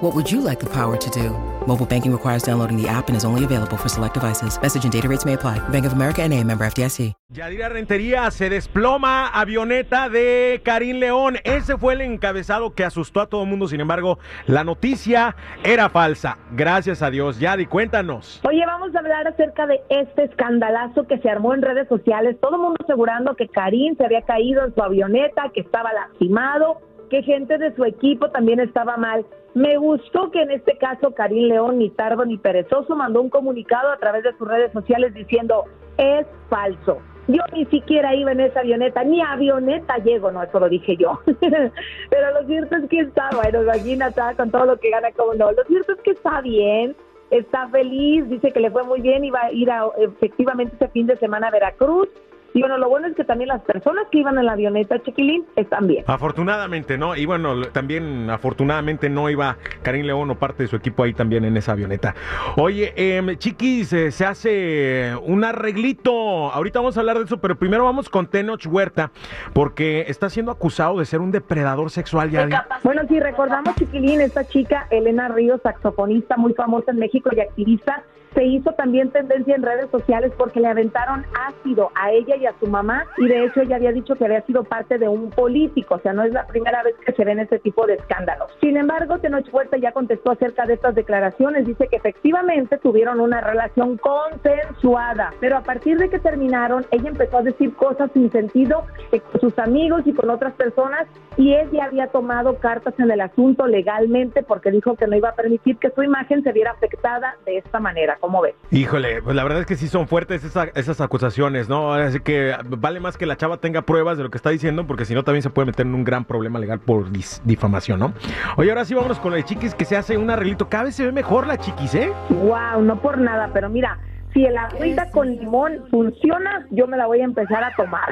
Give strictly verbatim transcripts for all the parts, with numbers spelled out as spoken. What would you like the power to do? Mobile banking requires downloading the app and is only available for select devices. Message and data rates may apply. Bank of America N A, member F D I C. Yadira Rentería, se desploma avioneta de Karim León. Ese fue el encabezado que asustó a todo el mundo. Sin embargo, la noticia era falsa. Gracias a Dios. Yadi, cuéntanos. Oye, vamos a hablar acerca de este escandalazo que se armó en redes sociales. Todo el mundo asegurando que Karim se había caído en su avioneta, que estaba lastimado, que gente de su equipo también estaba mal. Me gustó que en este caso Carin León, ni tardo ni perezoso, mandó un comunicado a través de sus redes sociales diciendo: es falso. Yo ni siquiera iba en esa avioneta, ni avioneta llego, no, eso lo dije yo. Pero lo cierto es que está, bueno, imagínate con todo lo que gana, como no. Lo cierto es que está bien, está feliz, dice que le fue muy bien, iba a ir a, efectivamente este fin de semana a Veracruz. Y bueno, lo bueno es que también las personas que iban en la avioneta, Chiquilín, están bien. Afortunadamente, ¿no? Y bueno, también afortunadamente no iba Karim León o parte de su equipo ahí también en esa avioneta. Oye, eh, Chiquis, eh, se hace un arreglito. Ahorita vamos a hablar de eso, pero primero vamos con Tenoch Huerta, porque está siendo acusado de ser un depredador sexual. Ya. Bueno, sí, recordamos, Chiquilín, esta chica, Elena Ríos, saxofonista muy famosa en México y activista, se hizo también tendencia en redes sociales porque le aventaron ácido a ella y a su mamá, y de hecho ella había dicho que había sido parte de un político, o sea, no es la primera vez que se ven este tipo de escándalos. Sin embargo, Tenoch Huerta ya contestó acerca de estas declaraciones, dice que efectivamente tuvieron una relación consensuada, pero a partir de que terminaron, ella empezó a decir cosas sin sentido con sus amigos y con otras personas, y ella había tomado cartas en el asunto legalmente porque dijo que no iba a permitir que su imagen se viera afectada de esta manera. ¿Cómo ves? Híjole, pues la verdad es que sí son fuertes esas, esas acusaciones, ¿no? Así que vale más que la chava tenga pruebas de lo que está diciendo, porque si no también se puede meter en un gran problema legal por dis- difamación, ¿no? Oye, ahora sí vámonos con la de Chiquis, que se hace un arreglito. Cada vez se ve mejor la Chiquis, ¿eh? Wow, no por nada, pero mira, si el agüita con limón funciona, yo me la voy a empezar a tomar.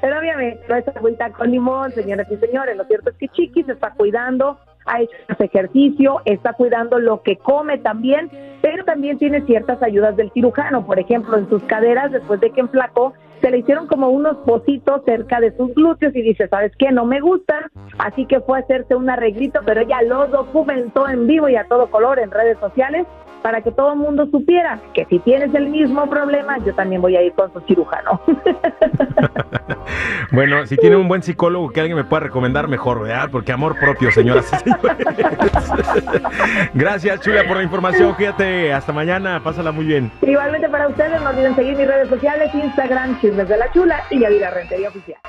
Pero obviamente no es agüita con limón, señoras y señores. Lo cierto es que Chiquis se está cuidando, ha hecho ejercicio, está cuidando lo que come también, pero también tiene ciertas ayudas del cirujano. Por ejemplo, en sus caderas, después de que enflacó, se le hicieron como unos pocitos cerca de sus glúteos y dice, ¿sabes qué? No me gustan, así que fue a hacerse un arreglito, pero ella lo documentó en vivo y a todo color en redes sociales para que todo el mundo supiera que si tienes el mismo problema, yo también voy a ir con su cirujano. Bueno, si tiene un buen psicólogo que alguien me pueda recomendar, mejor, ¿verdad? Porque amor propio, señoras y señores. Gracias, Chula, por la información. Cuídate, hasta mañana, pásala muy bien. Igualmente para ustedes, no olviden seguir mis redes sociales, Instagram, Chismes de la Chula y Yadira Rentería Oficial.